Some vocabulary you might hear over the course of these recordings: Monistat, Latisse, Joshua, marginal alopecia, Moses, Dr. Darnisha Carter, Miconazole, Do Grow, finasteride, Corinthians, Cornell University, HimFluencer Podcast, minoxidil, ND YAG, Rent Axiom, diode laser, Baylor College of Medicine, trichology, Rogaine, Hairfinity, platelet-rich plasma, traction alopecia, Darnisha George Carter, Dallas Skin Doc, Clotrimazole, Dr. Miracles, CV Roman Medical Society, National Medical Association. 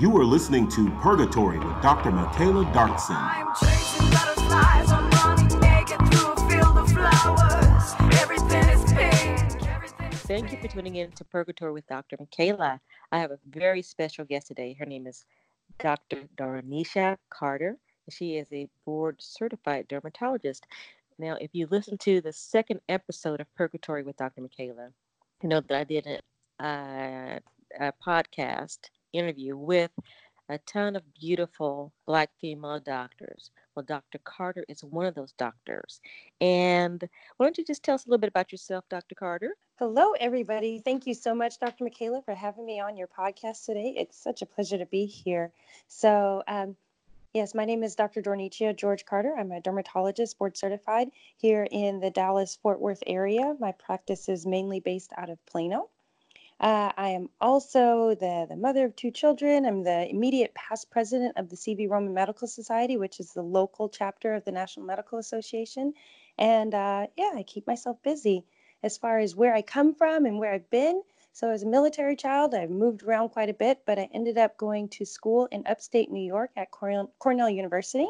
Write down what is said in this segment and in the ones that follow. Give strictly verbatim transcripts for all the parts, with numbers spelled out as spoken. You are listening to Purgatory with Doctor Michaela Darkson. I'm chasing butterflies, I'm running naked through a field of flowers. Everything is pink, everything is Thank pink. You for tuning in to Purgatory with Doctor Michaela. I have a very special guest today. Her name is Doctor Darnisha Carter. She is a board-certified dermatologist. Now, if you listen to the second episode of Purgatory with Doctor Michaela, you know that I did a, uh, a podcast interview with a ton of beautiful Black female doctors. Well, Doctor Carter is one of those doctors. And why don't you just tell us a little bit about yourself, Doctor Carter? Hello, everybody. Thank you so much, Doctor Michaela, for having me on your podcast today. It's such a pleasure to be here. So, um, yes, my name is Doctor Darnisha George Carter. I'm a dermatologist, board certified here in the Dallas-Fort Worth area. My practice is mainly based out of Plano. Uh, I am also the, the mother of two children. I'm the immediate past president of the C V Roman Medical Society, which is the local chapter of the National Medical Association. And uh, yeah, I keep myself busy as far as where I come from and where I've been. So as a military child, I moved around quite a bit, but I ended up going to school in upstate New York at Cornell, Cornell University.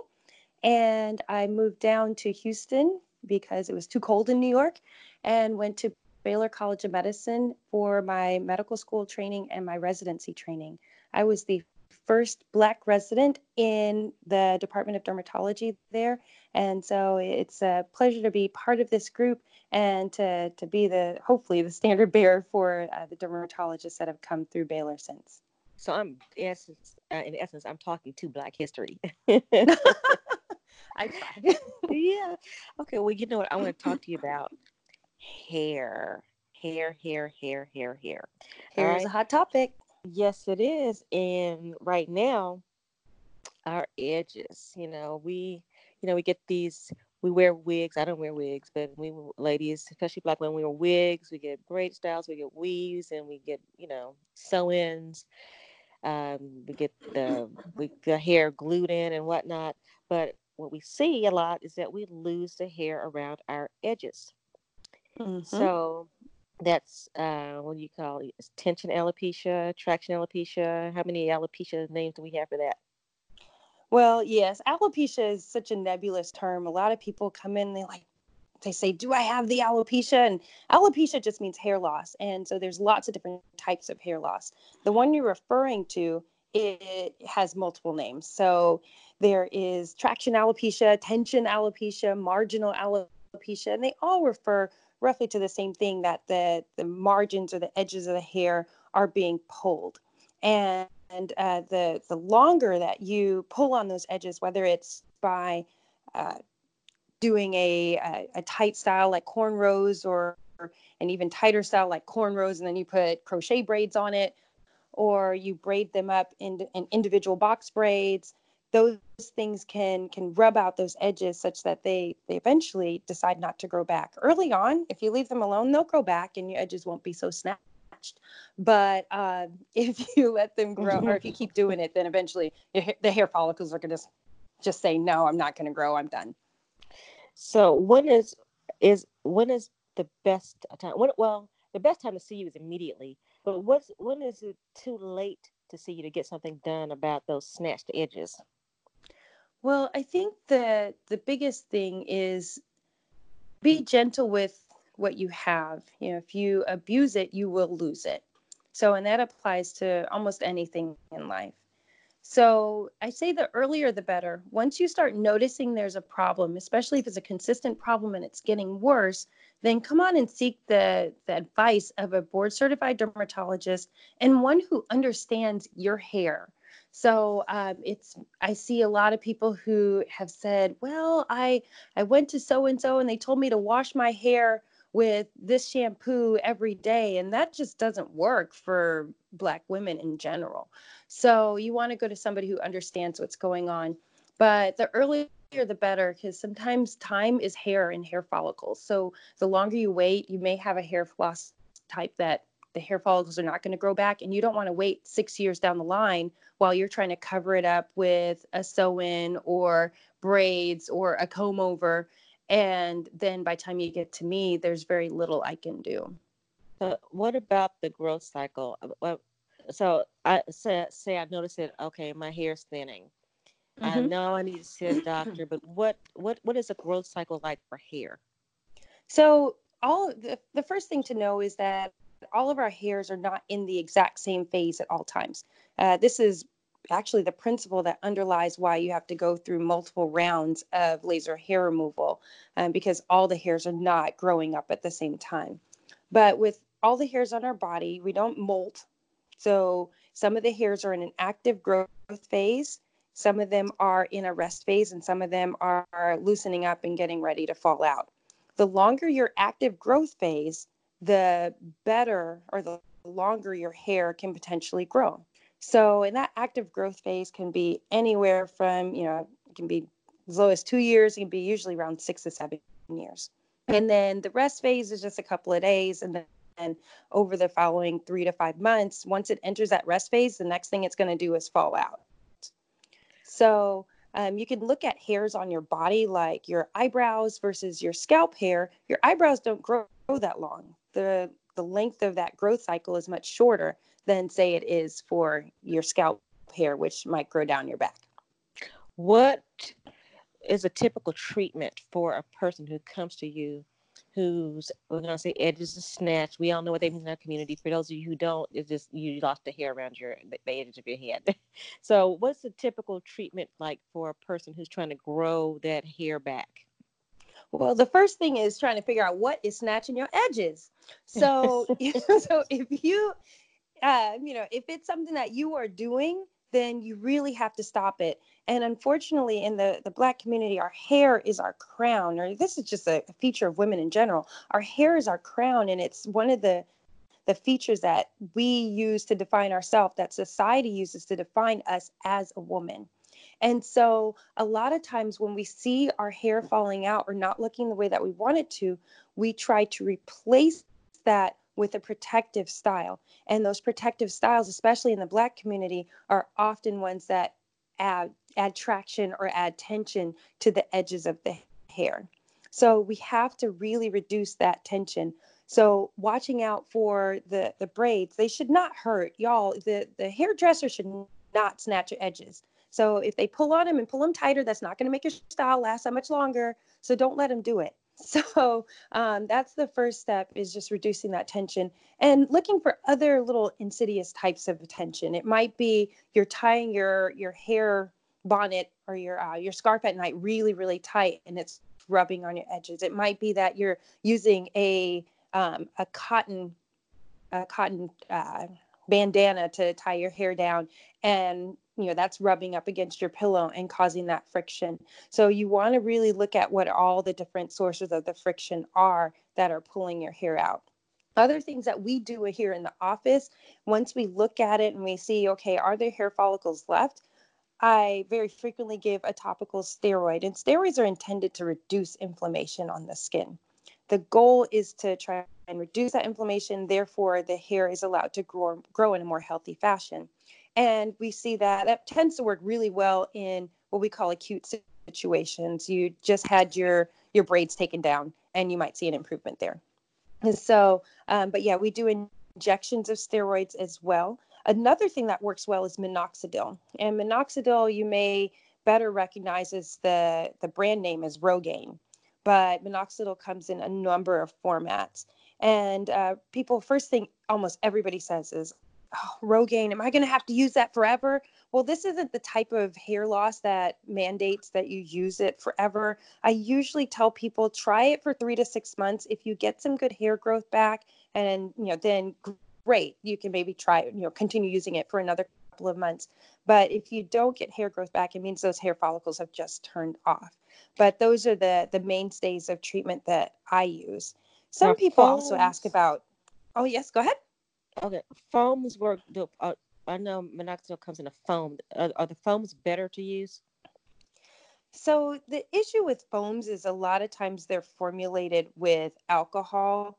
And I moved down to Houston because it was too cold in New York and went to Baylor College of Medicine for my medical school training and my residency training. I was the first Black resident in the Department of Dermatology there. And so it's a pleasure to be part of this group and to, to be the, hopefully, the standard bearer for uh, the dermatologists that have come through Baylor since. So I'm, in essence, uh, in essence I'm talking to Black history. I try. Yeah. Okay, well, you know what? I want to talk to you about hair. Hair, hair, hair, hair, hair. Hair is a hot topic. Yes, it is. And right now, our edges, you know, we, you know, we get these, we wear wigs. I don't wear wigs, but we ladies, especially Black women, we wear wigs. We get braid styles, we get weaves, and we get, you know, sew-ins. Um, we get the, we, the hair glued in and whatnot. But what we see a lot is that we lose the hair around our edges. Mm-hmm. So that's uh, what do you call it? It's tension alopecia, traction alopecia. How many alopecia names do we have for that? Well, yes, alopecia is such a nebulous term. A lot of people come in, they like, they say, do I have the alopecia? And alopecia just means hair loss. And so there's lots of different types of hair loss. The one you're referring to, it has multiple names. So there is traction alopecia, tension alopecia, marginal alopecia, and they all refer roughly to the same thing, that the, the margins or the edges of the hair are being pulled. And And uh, the, the longer that you pull on those edges, whether it's by uh, doing a, a, a tight style like cornrows or, or an even tighter style like cornrows, and then you put crochet braids on it, or you braid them up in, in individual box braids, those things can can rub out those edges such that they, they eventually decide not to grow back. Early on, if you leave them alone, they'll grow back and your edges won't be so snappy. But uh, if you let them grow, or if you keep doing it, then eventually your ha- the hair follicles are going to just say, no, I'm not going to grow. I'm done. So when is is when is the best time? When, well, the best time to see you is immediately. But what's, when is it too late to see you to get something done about those snatched edges? Well, I think the the biggest thing is be gentle with what you have. You know, if you abuse it, you will lose it. So, and that applies to almost anything in life. So I say the earlier, the better. Once you start noticing there's a problem, especially if it's a consistent problem and it's getting worse, then come on and seek the, the advice of a board certified dermatologist and one who understands your hair. So um, it's, I see a lot of people who have said, well, I, I went to so-and-so and they told me to wash my hair with this shampoo every day, and that just doesn't work for Black women in general. So you want to go to somebody who understands what's going on, but the earlier the better, because sometimes time is hair and hair follicles. So the longer you wait, you may have a hair loss type that the hair follicles are not going to grow back, and you don't want to wait six years down the line while you're trying to cover it up with a sew-in or braids or a comb over. And then by the time you get to me, there's very little I can do. Uh, what about the growth cycle? Uh, so I say, say I've noticed it. Okay, my hair's thinning. Mm-hmm. I know I need to see a doctor, but what what what is a growth cycle like for hair? So all the, the first thing to know is that all of our hairs are not in the exact same phase at all times. Uh, this is actually the principle that underlies why you have to go through multiple rounds of laser hair removal, um, because all the hairs are not growing up at the same time. But with all the hairs on our body, we don't molt. So some of the hairs are in an active growth phase. Some of them are in a rest phase, and some of them are loosening up and getting ready to fall out. The longer your active growth phase, the better or the longer your hair can potentially grow. So in that active growth phase can be anywhere from, you know, it can be as low as two years, it can be usually around six to seven years. And then the rest phase is just a couple of days. And then over the following three to five months, once it enters that rest phase, the next thing it's going to do is fall out. So um, you can look at hairs on your body, like your eyebrows versus your scalp hair. Your eyebrows don't grow that long. The the length of that growth cycle is much shorter than, say, it is for your scalp hair, which might grow down your back. What is a typical treatment for a person who comes to you who's, we're going to say, edges are snatched? We all know what they mean in our community. For those of you who don't, it's just you lost the hair around your the edges of your head. So what's the typical treatment like for a person who's trying to grow that hair back? Well, the first thing is trying to figure out what is snatching your edges. So, so if you, uh, you know, if it's something that you are doing, then you really have to stop it. And unfortunately, in the, the Black community, our hair is our crown, or this is just a feature of women in general. Our hair is our crown, and it's one of the, the features that we use to define ourselves, that society uses to define us as a woman. And so a lot of times when we see our hair falling out or not looking the way that we want it to, we try to replace that with a protective style. And those protective styles, especially in the Black community, are often ones that add, add traction or add tension to the edges of the hair. So we have to really reduce that tension. So watching out for the, the braids, they should not hurt. Y'all, the, the hairdresser should not snatch your edges. So if they pull on them and pull them tighter, that's not going to make your style last that much longer. So don't let them do it. So um, that's the first step, is just reducing that tension and looking for other little insidious types of tension. It might be you're tying your your hair bonnet or your uh, your scarf at night really, really tight, and it's rubbing on your edges. It might be that you're using a um, a cotton a cotton uh, bandana to tie your hair down, and you know, that's rubbing up against your pillow and causing that friction. So you want to really look at what all the different sources of the friction are that are pulling your hair out. Other things that we do here in the office, once we look at it and we see, okay, are there hair follicles left? I very frequently give a topical steroid, and steroids are intended to reduce inflammation on the skin. The goal is to try and reduce that inflammation. Therefore, the hair is allowed to grow, grow in a more healthy fashion. And we see that that tends to work really well in what we call acute situations. You just had your, your braids taken down, and you might see an improvement there. And so, um, but yeah, we do injections of steroids as well. Another thing that works well is minoxidil. And minoxidil, you may better recognize as the, the brand name is Rogaine. But minoxidil comes in a number of formats. And uh, people, first thing almost everybody says is, oh, Rogaine, am I going to have to use that forever? Well, this isn't the type of hair loss that mandates that you use it forever. I usually tell people, try it for three to six months. If you get some good hair growth back, and you know, then great, you can maybe try, you know, continue using it for another couple of months. But if you don't get hair growth back, it means those hair follicles have just turned off. But those are the the mainstays of treatment that I use. Some Our people phones. also ask about. Oh yes, go ahead. Okay, foams work. Uh, I know minoxidil comes in a foam. Are, are the foams better to use? So the issue with foams is a lot of times they're formulated with alcohol.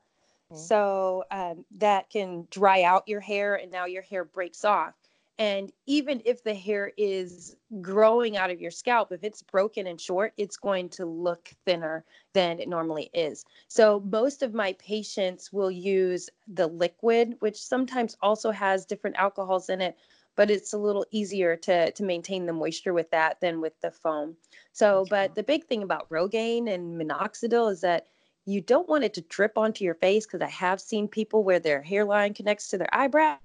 Mm-hmm. So um, that can dry out your hair, and now your hair breaks off. And even if the hair is growing out of your scalp, if it's broken and short, it's going to look thinner than it normally is. So most of my patients will use the liquid, which sometimes also has different alcohols in it, but it's a little easier to, to maintain the moisture with that than with the foam. So, but the big thing about Rogaine and minoxidil is that you don't want it to drip onto your face, because I have seen people where their hairline connects to their eyebrow,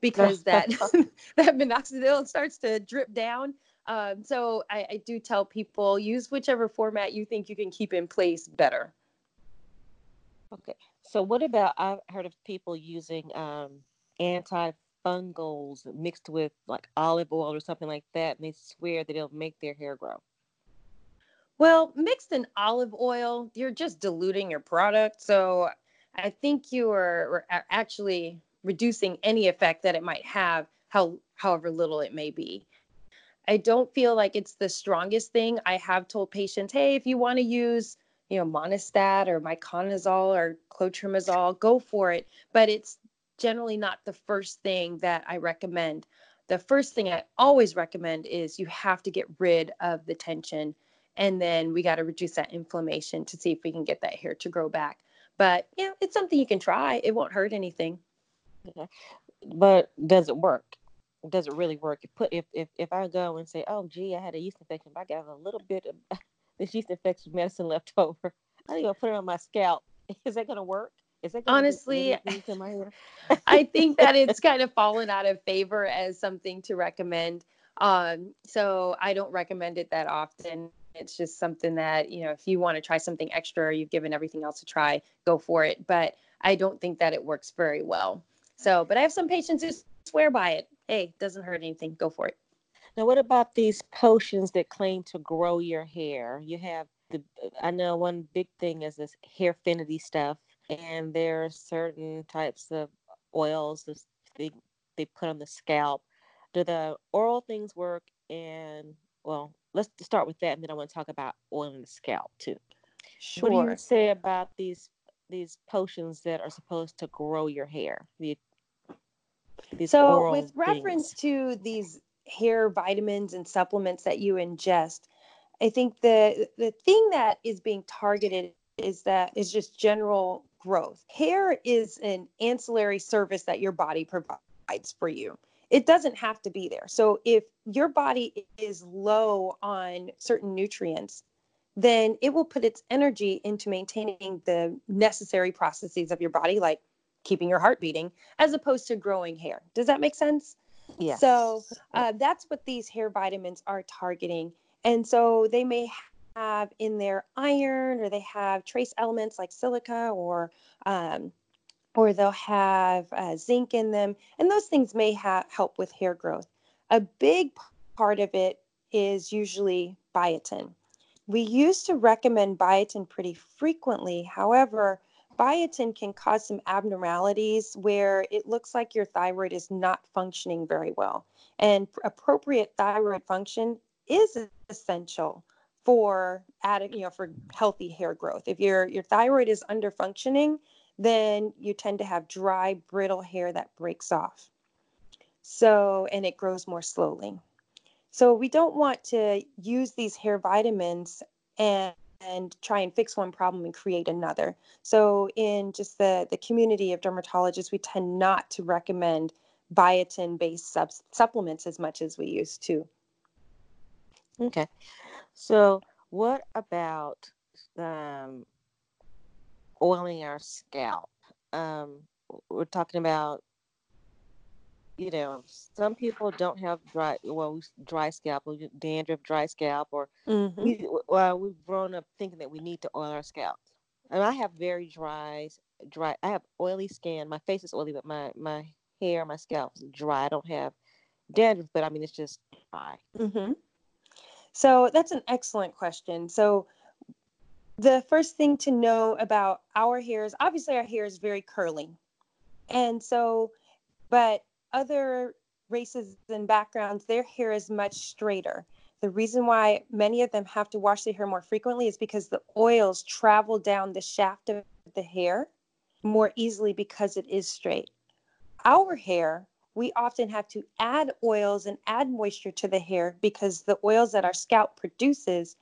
because that that minoxidil starts to drip down. Um, so I, I do tell people, use whichever format you think you can keep in place better. Okay. So what about, I've heard of people using um, antifungals mixed with like olive oil or something like that, and they swear that it'll make their hair grow. Well, mixed in olive oil, you're just diluting your product. So I think you are actually reducing any effect that it might have, how, however little it may be. I don't feel like it's the strongest thing. I have told patients, hey, if you want to use, you know, Monistat or Miconazole or Clotrimazole, go for it. But it's generally not the first thing that I recommend. The first thing I always recommend is you have to get rid of the tension. And then we got to reduce that inflammation to see if we can get that hair to grow back. But yeah, it's something you can try. It won't hurt anything. Okay. But does it work? Does it really work? Put if, if if I go and say, oh, gee, I had a yeast infection, but I got a little bit of this yeast infection medicine left over, I think I'll put it on my scalp. Is that going to work? Is that gonna honestly, be, in my hair? I think that it's kind of fallen out of favor as something to recommend. Um, so I don't recommend it that often. It's just something that, you know, if you want to try something extra, or you've given everything else a try, go for it. But I don't think that it works very well. So, but I have some patients who swear by it. Hey, it doesn't hurt anything. Go for it. Now, what about these potions that claim to grow your hair? You have the, I know one big thing is this Hairfinity stuff, and there are certain types of oils that they, they put on the scalp. Do the oral things work? And, well, let's start with that, and then I want to talk about oil in the scalp, too. Sure. What do you say about these these potions that are supposed to grow your hair? The, So with reference to these hair vitamins and supplements that you ingest, I think the the thing that is being targeted is that is just general growth. Hair is an ancillary service that your body provides for you. It doesn't have to be there. So if your body is low on certain nutrients, then it will put its energy into maintaining the necessary processes of your body, like keeping your heart beating, as opposed to growing hair. Does that make sense? Yes. So uh, that's what these hair vitamins are targeting. And so they may have in their iron, or they have trace elements like silica, or um, or they'll have uh, zinc in them. And those things may ha- help with hair growth. A big part of it is usually biotin. We used to recommend biotin pretty frequently. However, biotin can cause some abnormalities where it looks like your thyroid is not functioning very well. And appropriate thyroid function is essential for added, you know, for healthy hair growth. If your your thyroid is under functioning, then you tend to have dry, brittle hair that breaks off. So, and it grows more slowly. So we don't want to use these hair vitamins and and try and fix one problem and create another. So in just the, the community of dermatologists, we tend not to recommend biotin-based sub- supplements as much as we used to. Okay. So what about um, oiling our scalp? Um, we're talking about, you know, some people don't have dry, well, dry scalp, or dandruff, dry scalp, or mm-hmm. we, well, we've grown up thinking that we need to oil our scalp. And I have very dry, dry, I have oily skin. My face is oily, but my, my hair, my scalp is dry. I don't have dandruff, but I mean, it's just dry. Mm-hmm. So that's an excellent question. So the first thing to know about our hair is, obviously our hair is very curly. And so, but other races and backgrounds, their hair is much straighter. The reason why many of them have to wash their hair more frequently is because the oils travel down the shaft of the hair more easily because it is straight. Our hair we often have to add oils and add moisture to the hair because the oils that our scalp produces,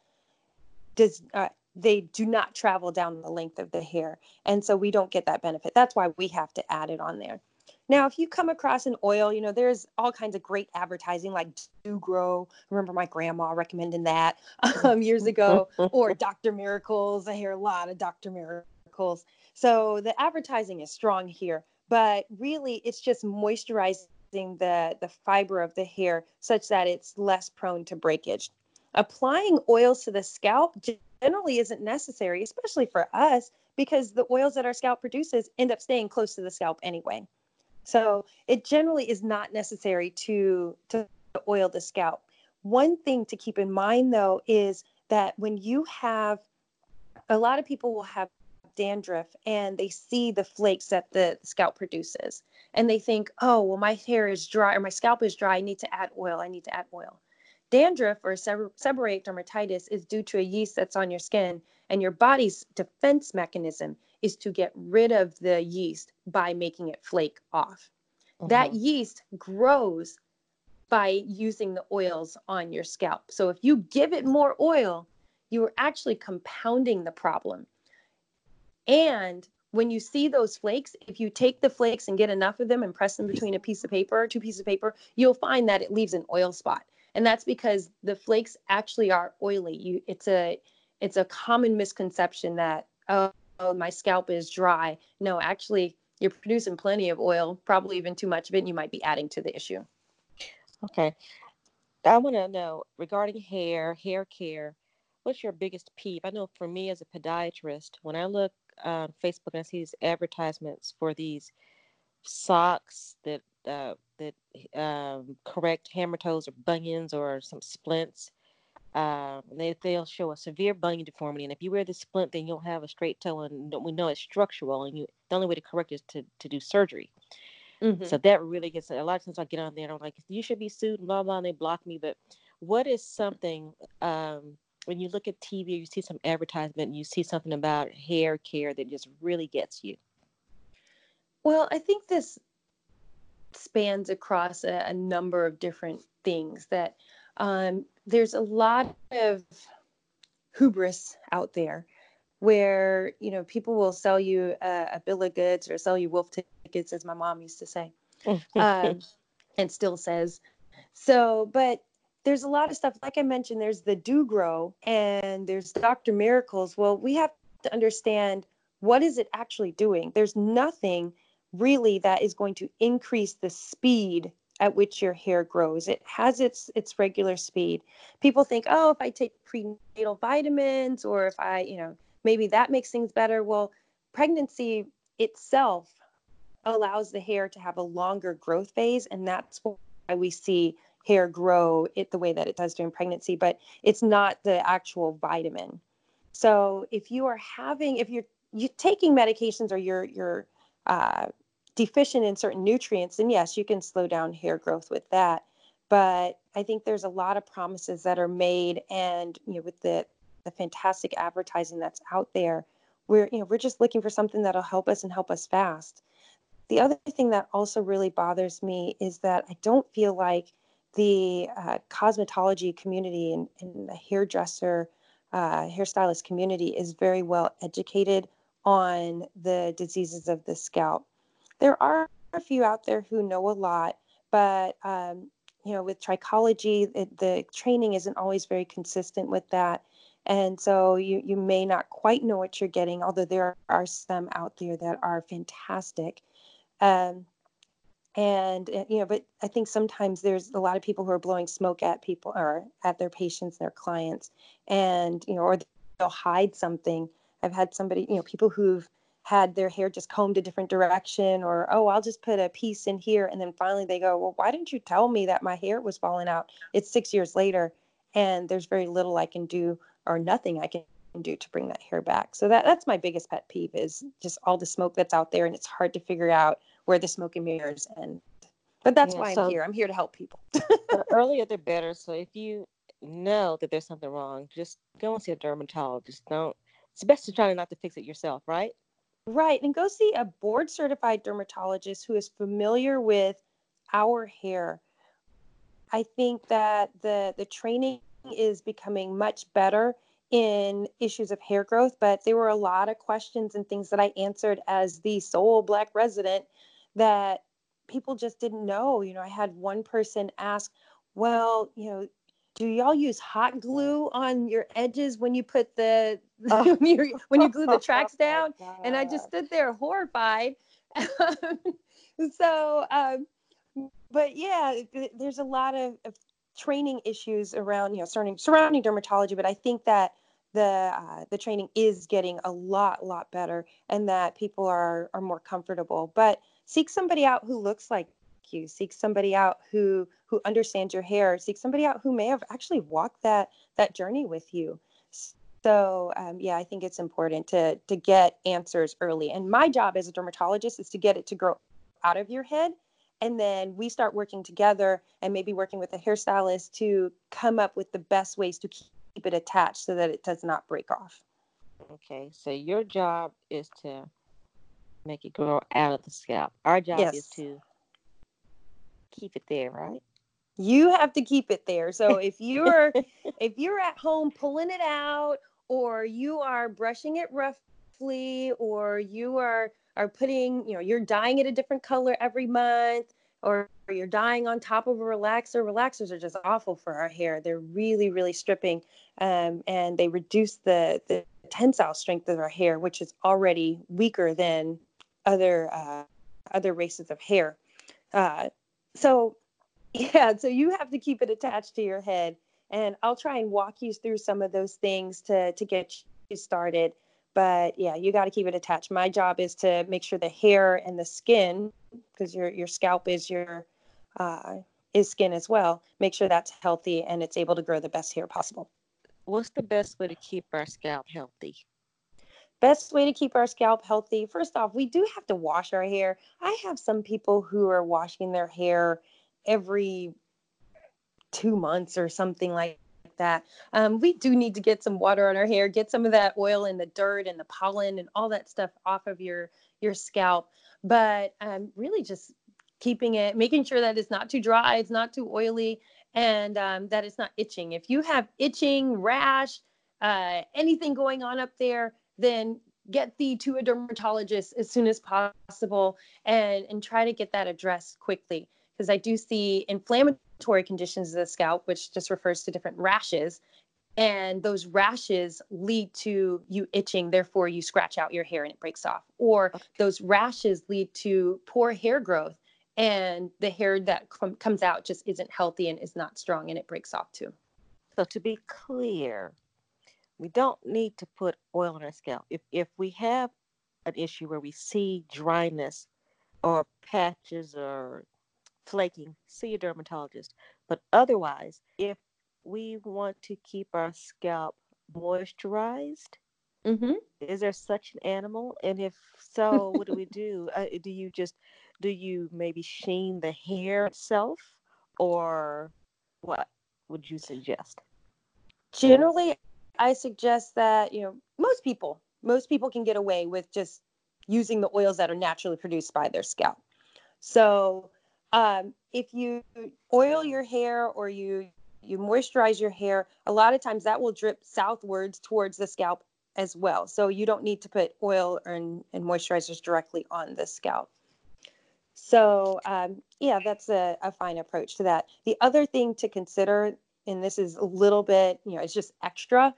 does uh, they do not travel down the length of the hair. And so we don't get that benefit. That's why we have to add it on there. Now, if you come across an oil, you know, there's all kinds of great advertising like Do Grow. Remember my grandma recommending that um, years ago, or Doctor Miracles. I hear a lot of Doctor Miracles. So the advertising is strong here, but really it's just moisturizing the, the fiber of the hair such that it's less prone to breakage. Applying oils to the scalp generally isn't necessary, especially for us, because the oils that our scalp produces end up staying close to the scalp anyway. So it generally is not necessary to, to oil the scalp. One thing to keep in mind, though, is that when you have, a lot of people will have dandruff and they see the flakes that the scalp produces and they think, oh, well, my hair is dry or my scalp is dry. I need to add oil. I need to add oil. Dandruff or seborrheic dermatitis is due to a yeast that's on your skin, and your body's defense mechanism is to get rid of the yeast by making it flake off. Mm-hmm. That yeast grows by using the oils on your scalp. So if you give it more oil, you are actually compounding the problem. And when you see those flakes, if you take the flakes and get enough of them and press them between a piece of paper or two pieces of paper, you'll find that it leaves an oil spot. And that's because the flakes actually are oily. You, it's a, it's a common misconception that, oh, oh, my scalp is dry. No, actually, you're producing plenty of oil, probably even too much of it, and you might be adding to the issue. Okay. I want to know, regarding hair, hair care, what's your biggest peeve? I know for me as a podiatrist, when I look on Facebook and I see these advertisements for these socks that uh, that um, correct hammer toes or bunions or some splints. Uh, they, they'll show a severe bunion deformity. And if you wear the splint, then you'll have a straight toe. And we know it's structural. And you, the only way to correct it is to, to do surgery. Mm-hmm. So that really gets, a lot of times I get on there and I'm like, you should be sued, blah, blah, and they block me. But what is something, um, when you look at T V, you see some advertisement, and you see something about hair care that just really gets you? Well, I think this spans across a, a number of different things that um, there's a lot of hubris out there where, you know, people will sell you a, a bill of goods or sell you wolf tickets, as my mom used to say, um, and still says. So, but there's a lot of stuff, like I mentioned, there's the Do Grow and there's Doctor Miracles. Well, we have to understand, what is it actually doing? There's nothing really that is going to increase the speed at which your hair grows. It has its its regular speed. People think, oh, if I take prenatal vitamins or if I, you know, maybe that makes things better. Well, pregnancy itself allows the hair to have a longer growth phase, and that's why we see hair grow it the way that it does during pregnancy, but it's not the actual vitamin. So if you are having, if you're, you're taking medications or you're, you're, Uh, deficient in certain nutrients, and yes, you can slow down hair growth with that. But I think there's a lot of promises that are made, and you know, with the the fantastic advertising that's out there, we're you know we're just looking for something that'll help us and help us fast. The other thing that also really bothers me is that I don't feel like the uh, cosmetology community and, and the hairdresser, uh, hairstylist community is very well educated on the diseases of the scalp. There are a few out there who know a lot, but um, you know, with trichology, it, the training isn't always very consistent with that, and so you you may not quite know what you're getting. Although there are some out there that are fantastic, um, and you know, but I think sometimes there's a lot of people who are blowing smoke at people or at their patients, their clients, and you know, or they'll hide something. I've had somebody, you know, people who've had their hair just combed a different direction, or, oh, I'll just put a piece in here. And then finally they go, well, why didn't you tell me that my hair was falling out? It's six years later, and there's very little I can do or nothing I can do to bring that hair back. So that, that's my biggest pet peeve, is just all the smoke that's out there, and it's hard to figure out where the smoke and mirrors end. But that's yeah, why so I'm here. I'm here to help people. The earlier the better. So if you know that there's something wrong, just go and see a dermatologist. Don't. It's best to try not to fix it yourself, right? Right. And go see a board certified dermatologist who is familiar with our hair. I think that the the training is becoming much better in issues of hair growth, but there were a lot of questions and things that I answered as the sole Black resident that people just didn't know. You know, I had one person ask, well, you know, do y'all use hot glue on your edges when you put the, oh. when, you, when you glue the tracks down? Oh, and I just stood there horrified. so, um, but yeah, there's a lot of, of training issues around, you know, surrounding, surrounding dermatology, but I think that the, uh, the training is getting a lot, lot better and that people are, are more comfortable, but seek somebody out who looks like you, seek somebody out who, who understands your hair, seek somebody out who may have actually walked that, that journey with you. So, um, yeah, I think it's important to, to get answers early. And my job as a dermatologist is to get it to grow out of your head. And then we start working together and maybe working with a hairstylist to come up with the best ways to keep it attached so that it does not break off. Okay. So your job is to make it grow out of the scalp. Our job yes. is to keep it there, right? You have to keep it there. So if you're, if you're at home pulling it out or you are brushing it roughly or you are, are putting, you know, you're dyeing it a different color every month or you're dyeing on top of a relaxer. Relaxers are just awful for our hair. They're really, really stripping um, and they reduce the, the tensile strength of our hair, which is already weaker than other, uh, other races of hair. Uh, so yeah, so you have to keep it attached to your head and I'll try and walk you through some of those things to, to get you started. But yeah, you got to keep it attached. My job is to make sure the hair and the skin, because your, your scalp is your, uh, is skin as well. Make sure that's healthy and it's able to grow the best hair possible. What's the best way to keep our scalp healthy? Best way to keep our scalp healthy. First off, we do have to wash our hair. I have some people who are washing their hair every two months or something like that. Um, we do need to get some water on our hair, get some of that oil and the dirt and the pollen and all that stuff off of your, your scalp. But um, really just keeping it, making sure that it's not too dry, it's not too oily, and um, that it's not itching. If you have itching, rash, uh, anything going on up there, then get thee to a dermatologist as soon as possible and, and try to get that addressed quickly. Because I do see inflammatory conditions of the scalp, which just refers to different rashes. And those rashes lead to you itching, therefore you scratch out your hair and it breaks off. Or okay. those rashes lead to poor hair growth and the hair that com- comes out just isn't healthy and is not strong and it breaks off too. So to be clear, we don't need to put oil on our scalp. If, if we have an issue where we see dryness or patches or flaking, see a dermatologist. But otherwise, if we want to keep our scalp moisturized, mm-hmm. is there such an animal? And if so, what do we do? Uh, do you just, do you maybe sheen the hair itself or what would you suggest? Generally, I suggest that, you know, most people, most people can get away with just using the oils that are naturally produced by their scalp. So Um, if you oil your hair or you, you moisturize your hair, a lot of times that will drip southwards towards the scalp as well. So you don't need to put oil and, and moisturizers directly on the scalp. So, um, yeah, that's a, a fine approach to that. The other thing to consider, and this is a little bit, you know, it's just extra,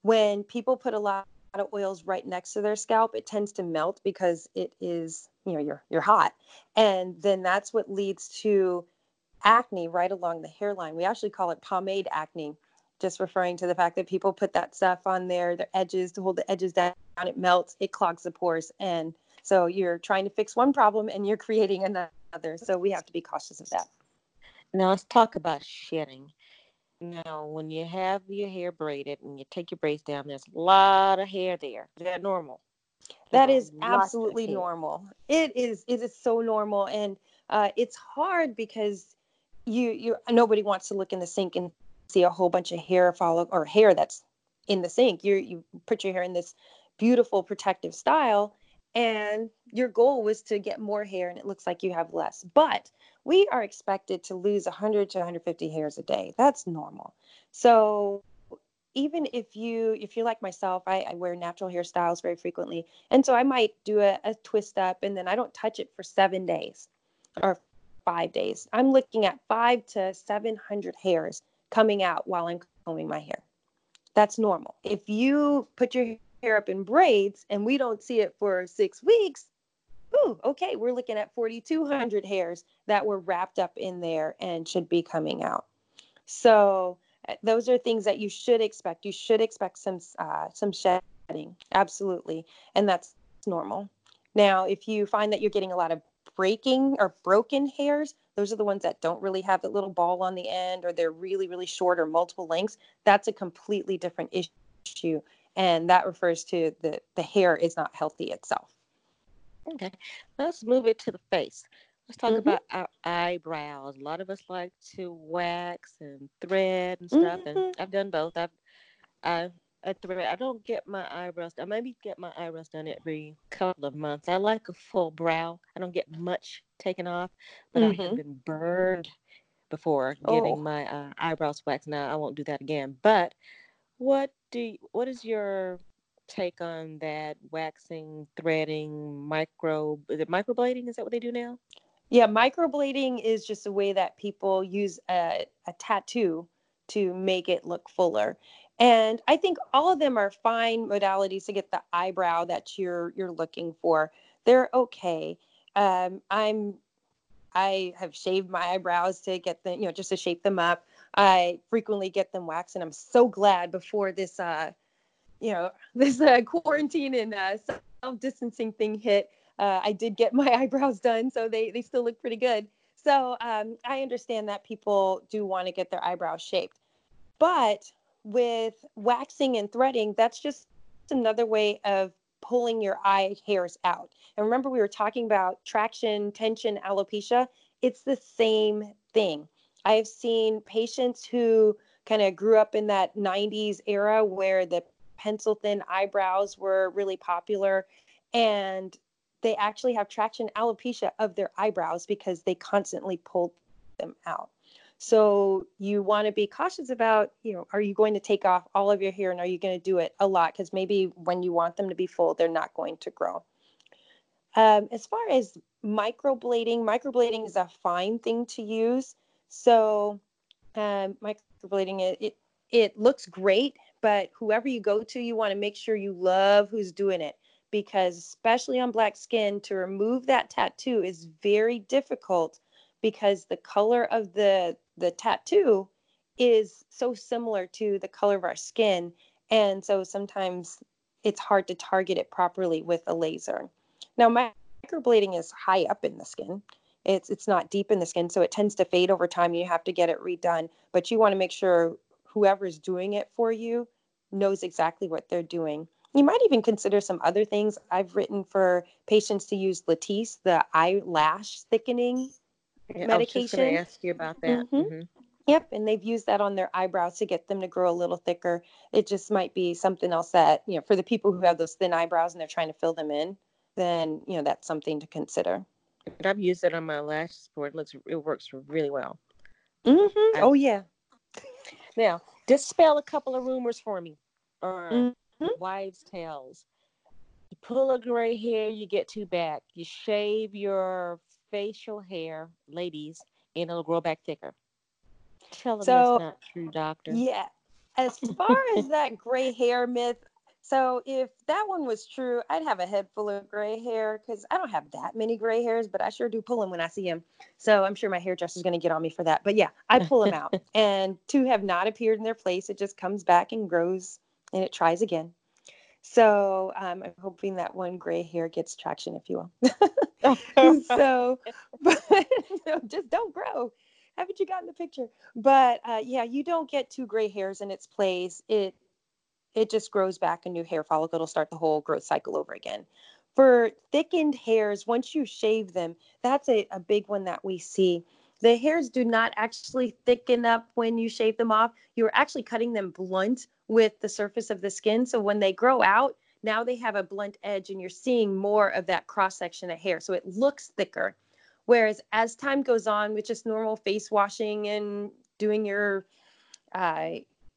when people put a lot of oils right next to their scalp, it tends to melt because it is, you know, you're, you're hot. And then that's what leads to acne right along the hairline. We actually call it pomade acne, just referring to the fact that people put that stuff on there, their edges to hold the edges down. It melts, it clogs the pores. And so you're trying to fix one problem and you're creating another. So we have to be cautious of that. Now let's talk about shedding. Now, when you have your hair braided and you take your braids down, there's a lot of hair there. Is that normal? That is absolutely normal. It is. It is so normal. And uh, it's hard because you, you, nobody wants to look in the sink and see a whole bunch of hair follow or hair that's in the sink. You you put your hair in this beautiful protective style and your goal was to get more hair and it looks like you have less. But we are expected to lose one hundred to one hundred fifty hairs a day. That's normal. So even if you, if you're like myself, I, I wear natural hairstyles very frequently. And so I might do a, a twist up and then I don't touch it for seven days or five days. I'm looking at five to seven hundred hairs coming out while I'm combing my hair. That's normal. If you put your hair up in braids and we don't see it for six weeks, ooh, okay, we're looking at forty-two hundred hairs that were wrapped up in there and should be coming out. So those are things that you should expect. You should expect some uh, some shedding, absolutely, and that's normal. Now, if you find that you're getting a lot of breaking or broken hairs, those are the ones that don't really have that little ball on the end, or they're really, really short or multiple lengths. That's a completely different issue. And that refers to the, the hair is not healthy itself. Okay. Let's move it to the face. Let's talk mm-hmm. about our eyebrows. A lot of us like to wax and thread and stuff. Mm-hmm. And I've done both. I've, I've I thread. I don't get my eyebrows. I maybe get my eyebrows done every couple of months. I like a full brow. I don't get much taken off, but mm-hmm. I have been burned before getting oh. my uh, eyebrows waxed. Now I won't do that again. But what do you, what is your take on that waxing, threading, micro? Is it microblading? Is that what they do now? Yeah, microblading is just a way that people use a, a tattoo to make it look fuller. And I think all of them are fine modalities to get the eyebrow that you're you're looking for. They're okay. Um, I'm I have shaved my eyebrows to get them, you know, just to shape them up. I frequently get them waxed, and I'm so glad before this, uh, you know, this uh, quarantine and uh, self-distancing thing hit. Uh, I did get my eyebrows done, so they they still look pretty good. So um, I understand that people do want to get their eyebrows shaped, but with waxing and threading, that's just another way of pulling your eye hairs out. And remember, we were talking about traction, tension, alopecia. It's the same thing. I have seen patients who kind of grew up in that nineties era where the pencil thin eyebrows were really popular, and they actually have traction alopecia of their eyebrows because they constantly pulled them out. So you want to be cautious about, you know, are you going to take off all of your hair and are you going to do it a lot? Because maybe when you want them to be full, they're not going to grow. Um, as far as microblading, microblading is a fine thing to use. So um, microblading, it, it, it looks great, but whoever you go to, you want to make sure you love who's doing it. Because especially on Black skin, to remove that tattoo is very difficult because the color of the the tattoo is so similar to the color of our skin. And so sometimes it's hard to target it properly with a laser. Now, microblading is high up in the skin. It's, it's not deep in the skin, so it tends to fade over time. You have to get it redone, but you want to make sure whoever's doing it for you knows exactly what they're doing. You might even consider some other things. I've written for patients to use Latisse, the eyelash thickening medication. I was just going to ask you about that. Mm-hmm. Mm-hmm. Yep, and they've used that on their eyebrows to get them to grow a little thicker. It just might be something else that, you know, for the people who have those thin eyebrows and they're trying to fill them in, then, you know, that's something to consider. But I've used it on my lash support. It looks, it works really well. Mm-hmm. I, oh, yeah. Now, dispel a couple of rumors for me. Or mm-hmm. wives' tales. You pull a gray hair, you get two back. You shave your facial hair, ladies, and it'll grow back thicker. Tell them so, that's not true, doctor. Yeah. As far as that gray hair myth, so if that one was true, I'd have a head full of gray hair because I don't have that many gray hairs, but I sure do pull them when I see them. So I'm sure my hairdresser is going to get on me for that. But yeah, I pull them out and two have not appeared in their place. It just comes back and grows and it tries again. So um, I'm hoping that one gray hair gets traction, if you will. so but, no, just don't grow. Haven't you gotten the picture? But uh, yeah, you don't get two gray hairs in its place. It It just grows back a new hair follicle. It'll start the whole growth cycle over again. For thickened hairs, once you shave them, that's a, a big one that we see. The hairs do not actually thicken up when you shave them off. You're actually cutting them blunt with the surface of the skin. So when they grow out, Now they have a blunt edge and you're seeing more of that cross-section of hair. So it looks thicker. Whereas as time goes on with just normal face washing and doing your, uh,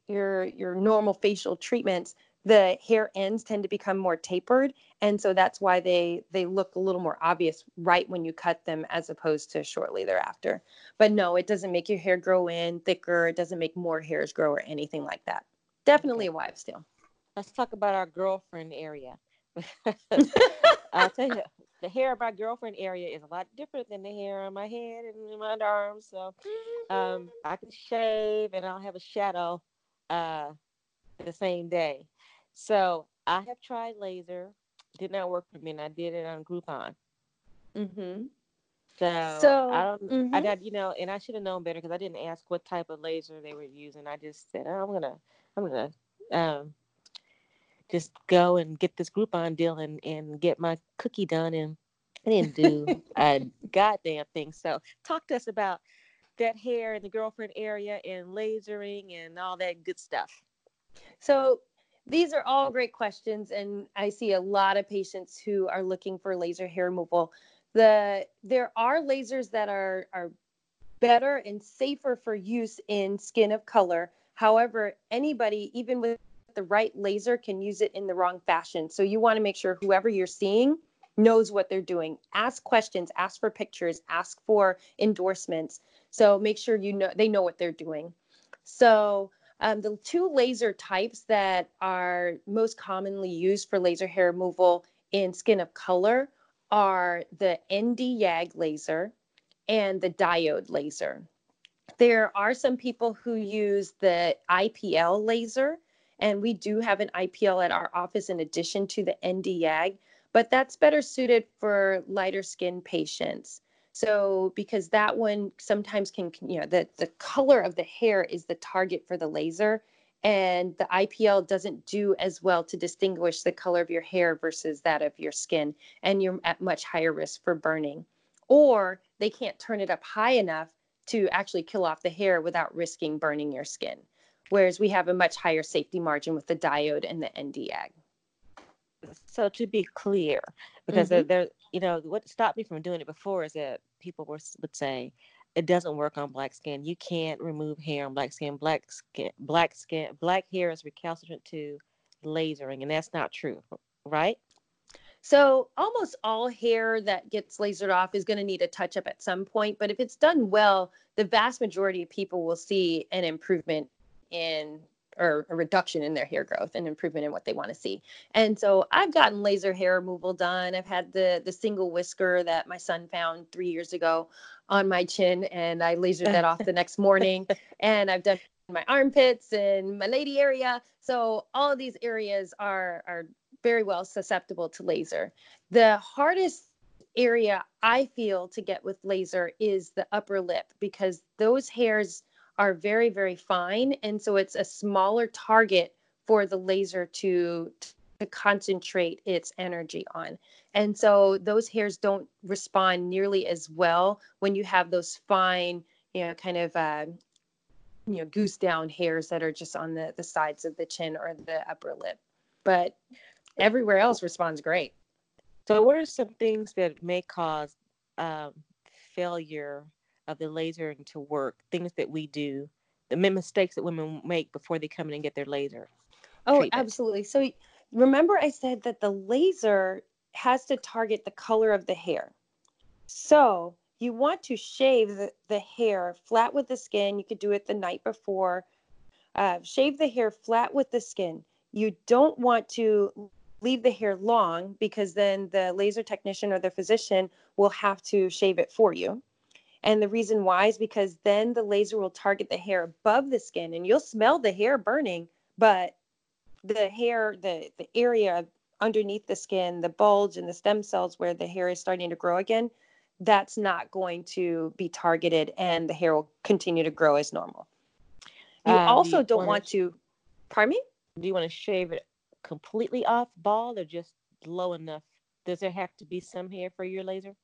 your, your normal facial treatments, the hair ends tend to become more tapered. And so that's why they, they look a little more obvious right when you cut them as opposed to shortly thereafter. But no, it doesn't make your hair grow in thicker. It doesn't make more hairs grow or anything like that. Definitely a wives' tale. Let's talk about our girlfriend area. I'll tell you, the hair of my girlfriend area is a lot different than the hair on my head and my underarms. So um, I can shave and I'll have a shadow uh, the same day. So I have tried laser. Did not work for me, and I did it on Groupon. Mm-hmm. So, so I don't, mm-hmm. I got, you know, and I should have known better because I didn't ask what type of laser they were using. I just said, oh, I'm gonna, I'm gonna um, just go and get this Groupon deal and, and get my cookie done. And I didn't do a goddamn thing. So talk to us about that hair in the girlfriend area and lasering and all that good stuff. So. These are all great questions, and I see a lot of patients who are looking for laser hair removal. The, there are lasers that are, are better and safer for use in skin of color. However, anybody, even with the right laser, can use it in the wrong fashion. So you want to make sure whoever you're seeing knows what they're doing. Ask questions, ask for pictures, ask for endorsements. So make sure you know they know what they're doing. So... Um, the two laser types that are most commonly used for laser hair removal in skin of color are the N D Y A G laser and the diode laser. There are some people who use the I P L laser, and we do have an I P L at our office in addition to the N D Y A G, but that's better suited for lighter skin patients. So because that one sometimes can, you know, the, the color of the hair is the target for the laser, and the I P L doesn't do as well to distinguish the color of your hair versus that of your skin, and you're at much higher risk for burning. Or they can't turn it up high enough to actually kill off the hair without risking burning your skin, whereas we have a much higher safety margin with the diode and the N D Y A G. So to be clear, because mm-hmm. there, you know, what stopped me from doing it before is that people were, would say it doesn't work on black skin. You can't remove hair on black skin. Black skin, black skin, black hair is recalcitrant to lasering, and that's not true, right? So almost all hair that gets lasered off is going to need a touch up at some point, but if it's done well, the vast majority of people will see an improvement in. Or a reduction in their hair growth and improvement in what they want to see. And so I've gotten laser hair removal done. I've had the the single whisker that my son found three years ago on my chin, and I lasered that off the next morning. And I've done my armpits and my lady area. So all of these areas are, are very well susceptible to laser. The hardest area I feel to get with laser is the upper lip, because those hairs are very, very fine. And so it's a smaller target for the laser to, to concentrate its energy on. And so those hairs don't respond nearly as well when you have those fine, you know, kind of, uh, you know, goose down hairs that are just on the, the sides of the chin or the upper lip. But everywhere else responds great. So what are some things that may cause um, failure of the lasering to work, things that we do, the mistakes that women make before they come in and get their laser Oh, treatment. Absolutely. So remember I said that the laser has to target the color of the hair. So you want to shave the, the hair flat with the skin. You could do it the night before. Uh, shave the hair flat with the skin. You don't want to leave the hair long, because then the laser technician or the physician will have to shave it for you. And the reason why is because then the laser will target the hair above the skin, and you'll smell the hair burning, but the hair, the, the area underneath the skin, the bulge and the stem cells where the hair is starting to grow again, that's not going to be targeted, and the hair will continue to grow as normal. You um, also do you don't want to, pardon me? Do you want to shave it completely off bald or just low enough? Does there have to be some hair for your laser?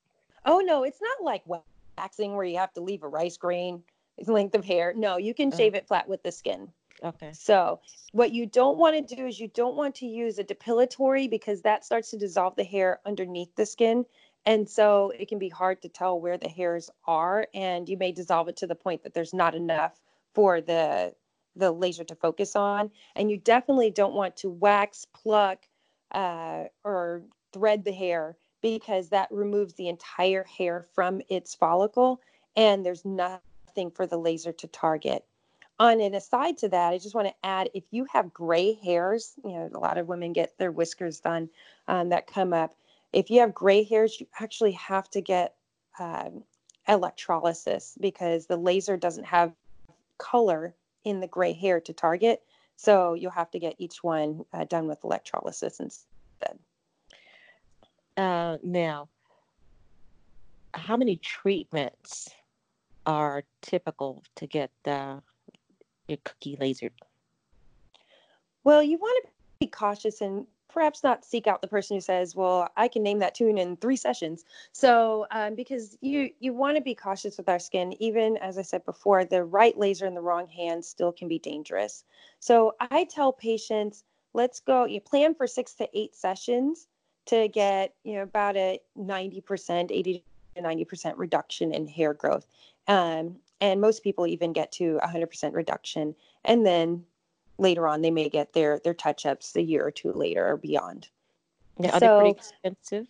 Oh, no, it's not like well. waxing where you have to leave a rice grain length of hair. No, you can shave it flat with the skin. Okay. So what you don't want to do is you don't want to use a depilatory, because that starts to dissolve the hair underneath the skin. And so it can be hard to tell where the hairs are, and you may dissolve it to the point that there's not enough for the the laser to focus on. And you definitely don't want to wax, pluck, uh, or thread the hair, because that removes the entire hair from its follicle, and there's nothing for the laser to target. On an aside to that, I just want to add, if you have gray hairs, you know, a lot of women get their whiskers done um, that come up. If you have gray hairs, you actually have to get um, electrolysis, because the laser doesn't have color in the gray hair to target. So you'll have to get each one uh, done with electrolysis instead. Uh, now, how many treatments are typical to get the your cookie lasered? Well, you want to be cautious and perhaps not seek out the person who says, well, I can name that tune in three sessions. So um, because you, you want to be cautious with our skin. Even as I said before, the right laser in the wrong hand still can be dangerous. So I tell patients, let's go, you plan for six to eight sessions to get, you know, about a ninety percent, eighty to ninety percent reduction in hair growth. Um, And most people even get to one hundred percent reduction. And then later on, they may get their their touch-ups a year or two later or beyond. Yeah, are so, they pretty expensive?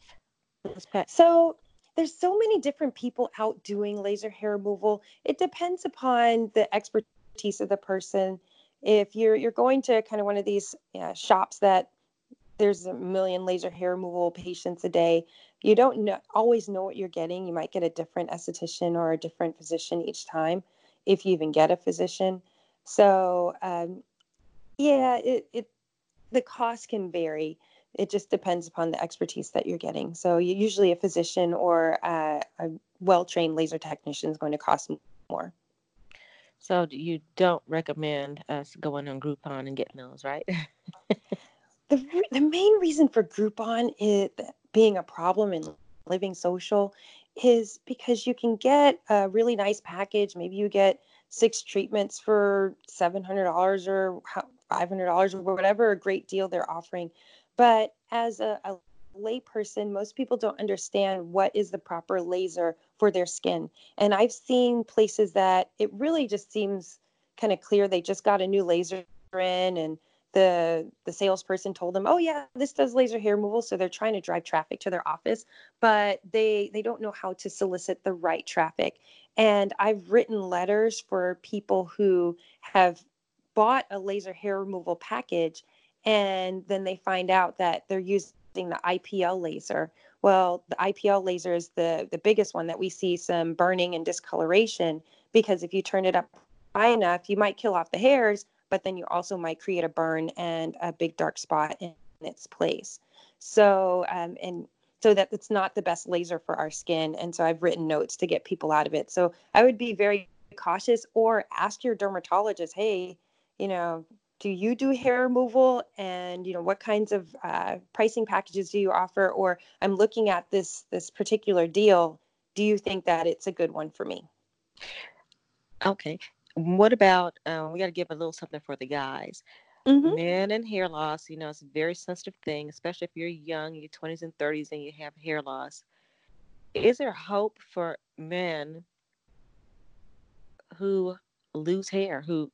So there's so many different people out doing laser hair removal. It depends upon the expertise of the person. If you're, you're going to kind of one of these yeah, shops that there's a million laser hair removal patients a day, you don't know, always know what you're getting. You might get a different esthetician or a different physician each time, if you even get a physician. So, um, yeah, it, it the cost can vary. It just depends upon the expertise that you're getting. So you, usually a physician or uh, a well-trained laser technician is going to cost more. So you don't recommend us going on Groupon and getting those, right? The, the main reason for Groupon it being a problem in Living Social is because you can get a really nice package. Maybe you get six treatments for seven hundred dollars or five hundred dollars or whatever a great deal they're offering. But as a, a lay person, most people don't understand what is the proper laser for their skin. And I've seen places that it really just seems kind of clear. They just got a new laser in, and The, the salesperson told them, oh, yeah, this does laser hair removal. So they're trying to drive traffic to their office, but they, they don't know how to solicit the right traffic. And I've written letters for people who have bought a laser hair removal package, and then they find out that they're using the I P L laser. Well, the I P L laser is the, the biggest one that we see some burning and discoloration, because if you turn it up high enough, you might kill off the hairs, but then you also might create a burn and a big dark spot in its place. So, um, and so that it's not the best laser for our skin. And so I've written notes to get people out of it. So I would be very cautious, or ask your dermatologist, hey, you know, do you do hair removal? And, you know, what kinds of uh, pricing packages do you offer? Or I'm looking at this, this particular deal. Do you think that it's a good one for me? Okay. What about, um, we got to give a little something for the guys. Mm-hmm. Men and hair loss, you know, it's a very sensitive thing, especially if you're young, your twenties and thirties, and you have hair loss. Is there hope for men who lose hair, who,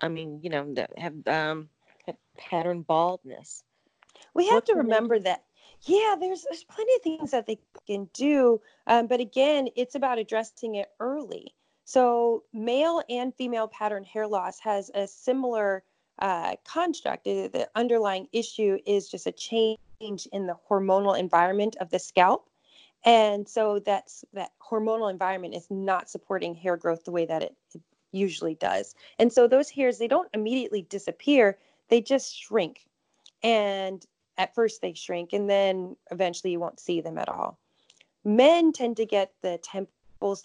I mean, you know, that have, um, have pattern baldness? We have what to remember men- that. Yeah, there's, there's plenty of things that they can do. Um, but again, it's about addressing it early. So male and female pattern hair loss has a similar uh, construct. The underlying issue is just a change in the hormonal environment of the scalp. And so that's, that hormonal environment is not supporting hair growth the way that it usually does. And so those hairs, they don't immediately disappear. They just shrink. And at first they shrink, and then eventually you won't see them at all. Men tend to get the temp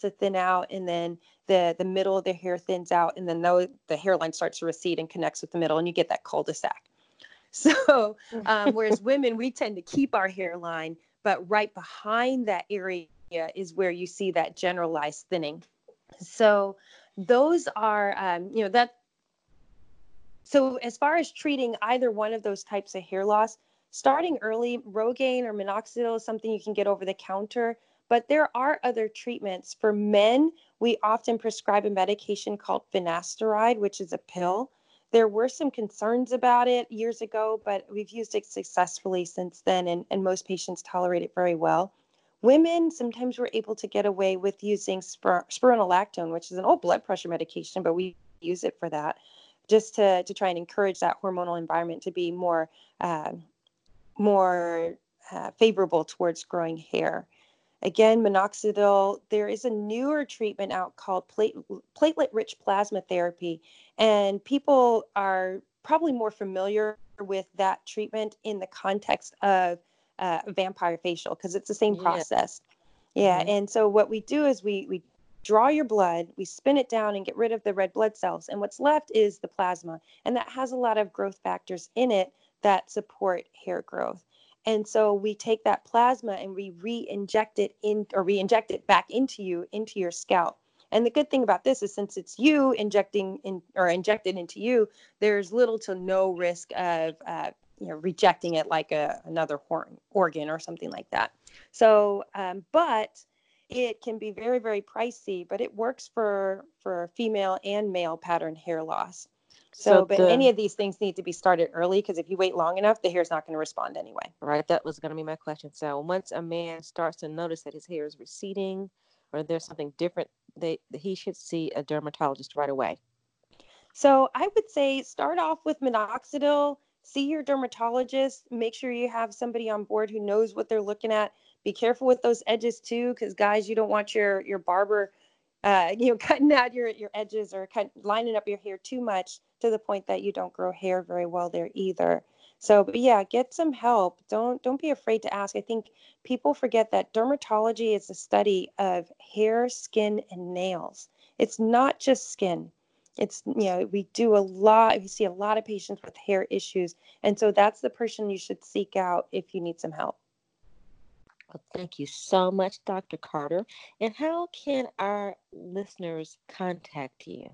to thin out, and then the the middle of the hair thins out, and then the, the hairline starts to recede and connects with the middle, and you get that cul-de-sac. So um, whereas women, we tend to keep our hairline, but right behind that area is where you see that generalized thinning. So those are um, you know that So as far as treating either one of those types of hair loss, starting early, Rogaine or minoxidil is something you can get over the counter, but there are other treatments. For men, we often prescribe a medication called finasteride, which is a pill. There were some concerns about it years ago, but we've used it successfully since then, and, and most patients tolerate it very well. Women, sometimes we're able to get away with using spir- spironolactone, which is an old blood pressure medication, but we use it for that, just to, to try and encourage that hormonal environment to be more, uh, more uh, favorable towards growing hair. Again, minoxidil, there is a newer treatment out called plate, platelet-rich plasma therapy, and people are probably more familiar with that treatment in the context of uh, vampire facial, because it's the same process. Yeah, yeah. And so what we do is we, we draw your blood, we spin it down and get rid of the red blood cells, and what's left is the plasma, and that has a lot of growth factors in it that support hair growth. And so we take that plasma and we re-inject it in, or re-inject it back into you, into your scalp. And the good thing about this is, since it's you injecting in, or injected into you, there's little to no risk of uh, you know, rejecting it like a, another horn, organ or something like that. So, um, but it can be very, very pricey, but it works for, for female and male pattern hair loss. So, so but the, any of these things need to be started early, because if you wait long enough, the hair's not going to respond anyway. Right. That was going to be my question. So once a man starts to notice that his hair is receding or there's something different, they, he should see a dermatologist right away. So I would say start off with minoxidil, see your dermatologist, make sure you have somebody on board who knows what they're looking at. Be careful with those edges too, because guys, you don't want your, your barber Uh, you know, cutting out your, your edges or cut, lining up your hair too much to the point that you don't grow hair very well there either. So, but yeah, get some help. Don't don't be afraid to ask. I think people forget that dermatology is the study of hair, skin, and nails. It's not just skin. It's, you know, we do a lot, we see a lot of patients with hair issues. And so that's the person you should seek out if you need some help. Well, thank you so much, Doctor Carter. And how can our listeners contact you?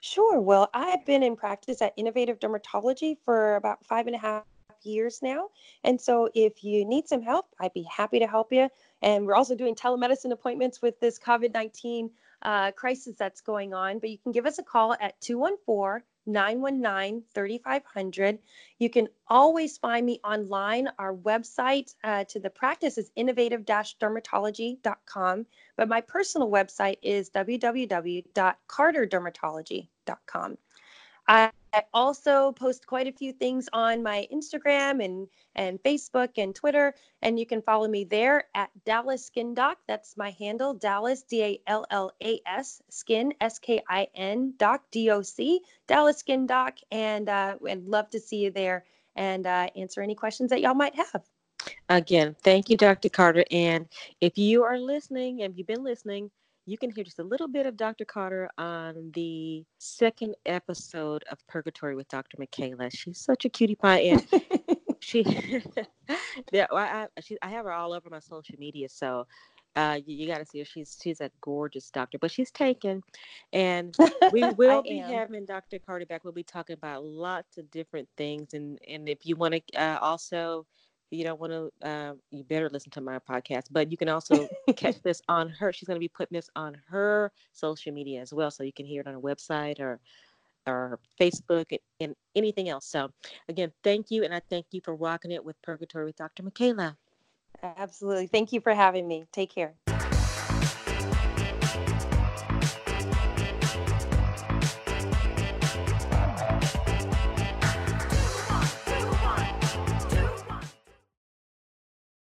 Sure. Well, I've been in practice at Innovative Dermatology for about five and a half years now. And so if you need some help, I'd be happy to help you. And we're also doing telemedicine appointments with this COVID nineteen uh, crisis that's going on. But you can give us a call at two one four, nine one nine, three five zero zero. You can always find me online. Our website uh, to the practice is innovative dash dermatology dot com, but my personal website is w w w dot carter dermatology dot com. I also post quite a few things on my Instagram and, and Facebook and Twitter, and you can follow me there at Dallas Skin Doc. That's my handle, Dallas, D A L L A S, Skin, S K I N, Doc, D O C, Dallas Skin Doc, and uh, I'd love to see you there and uh, answer any questions that y'all might have. Again, thank you, Doctor Carter, and if you are listening, if you've been listening, you can hear just a little bit of Doctor Carter on the second episode of Purgatory with Doctor Michaela. She's such a cutie pie. And she, yeah, well, I, she, I have her all over my social media. So uh, you, you got to see her. She's, she's a gorgeous doctor, but she's taken. And we will be am. having Doctor Carter back. We'll be talking about lots of different things. And, and if you want to uh, also... you don't want to, uh, you better listen to my podcast, but you can also catch this on her. She's going to be putting this on her social media as well. So you can hear it on her website or, or Facebook and, and anything else. So again, thank you. And I thank you for rocking it with Purgatory with Doctor Michaela. Absolutely. Thank you for having me. Take care.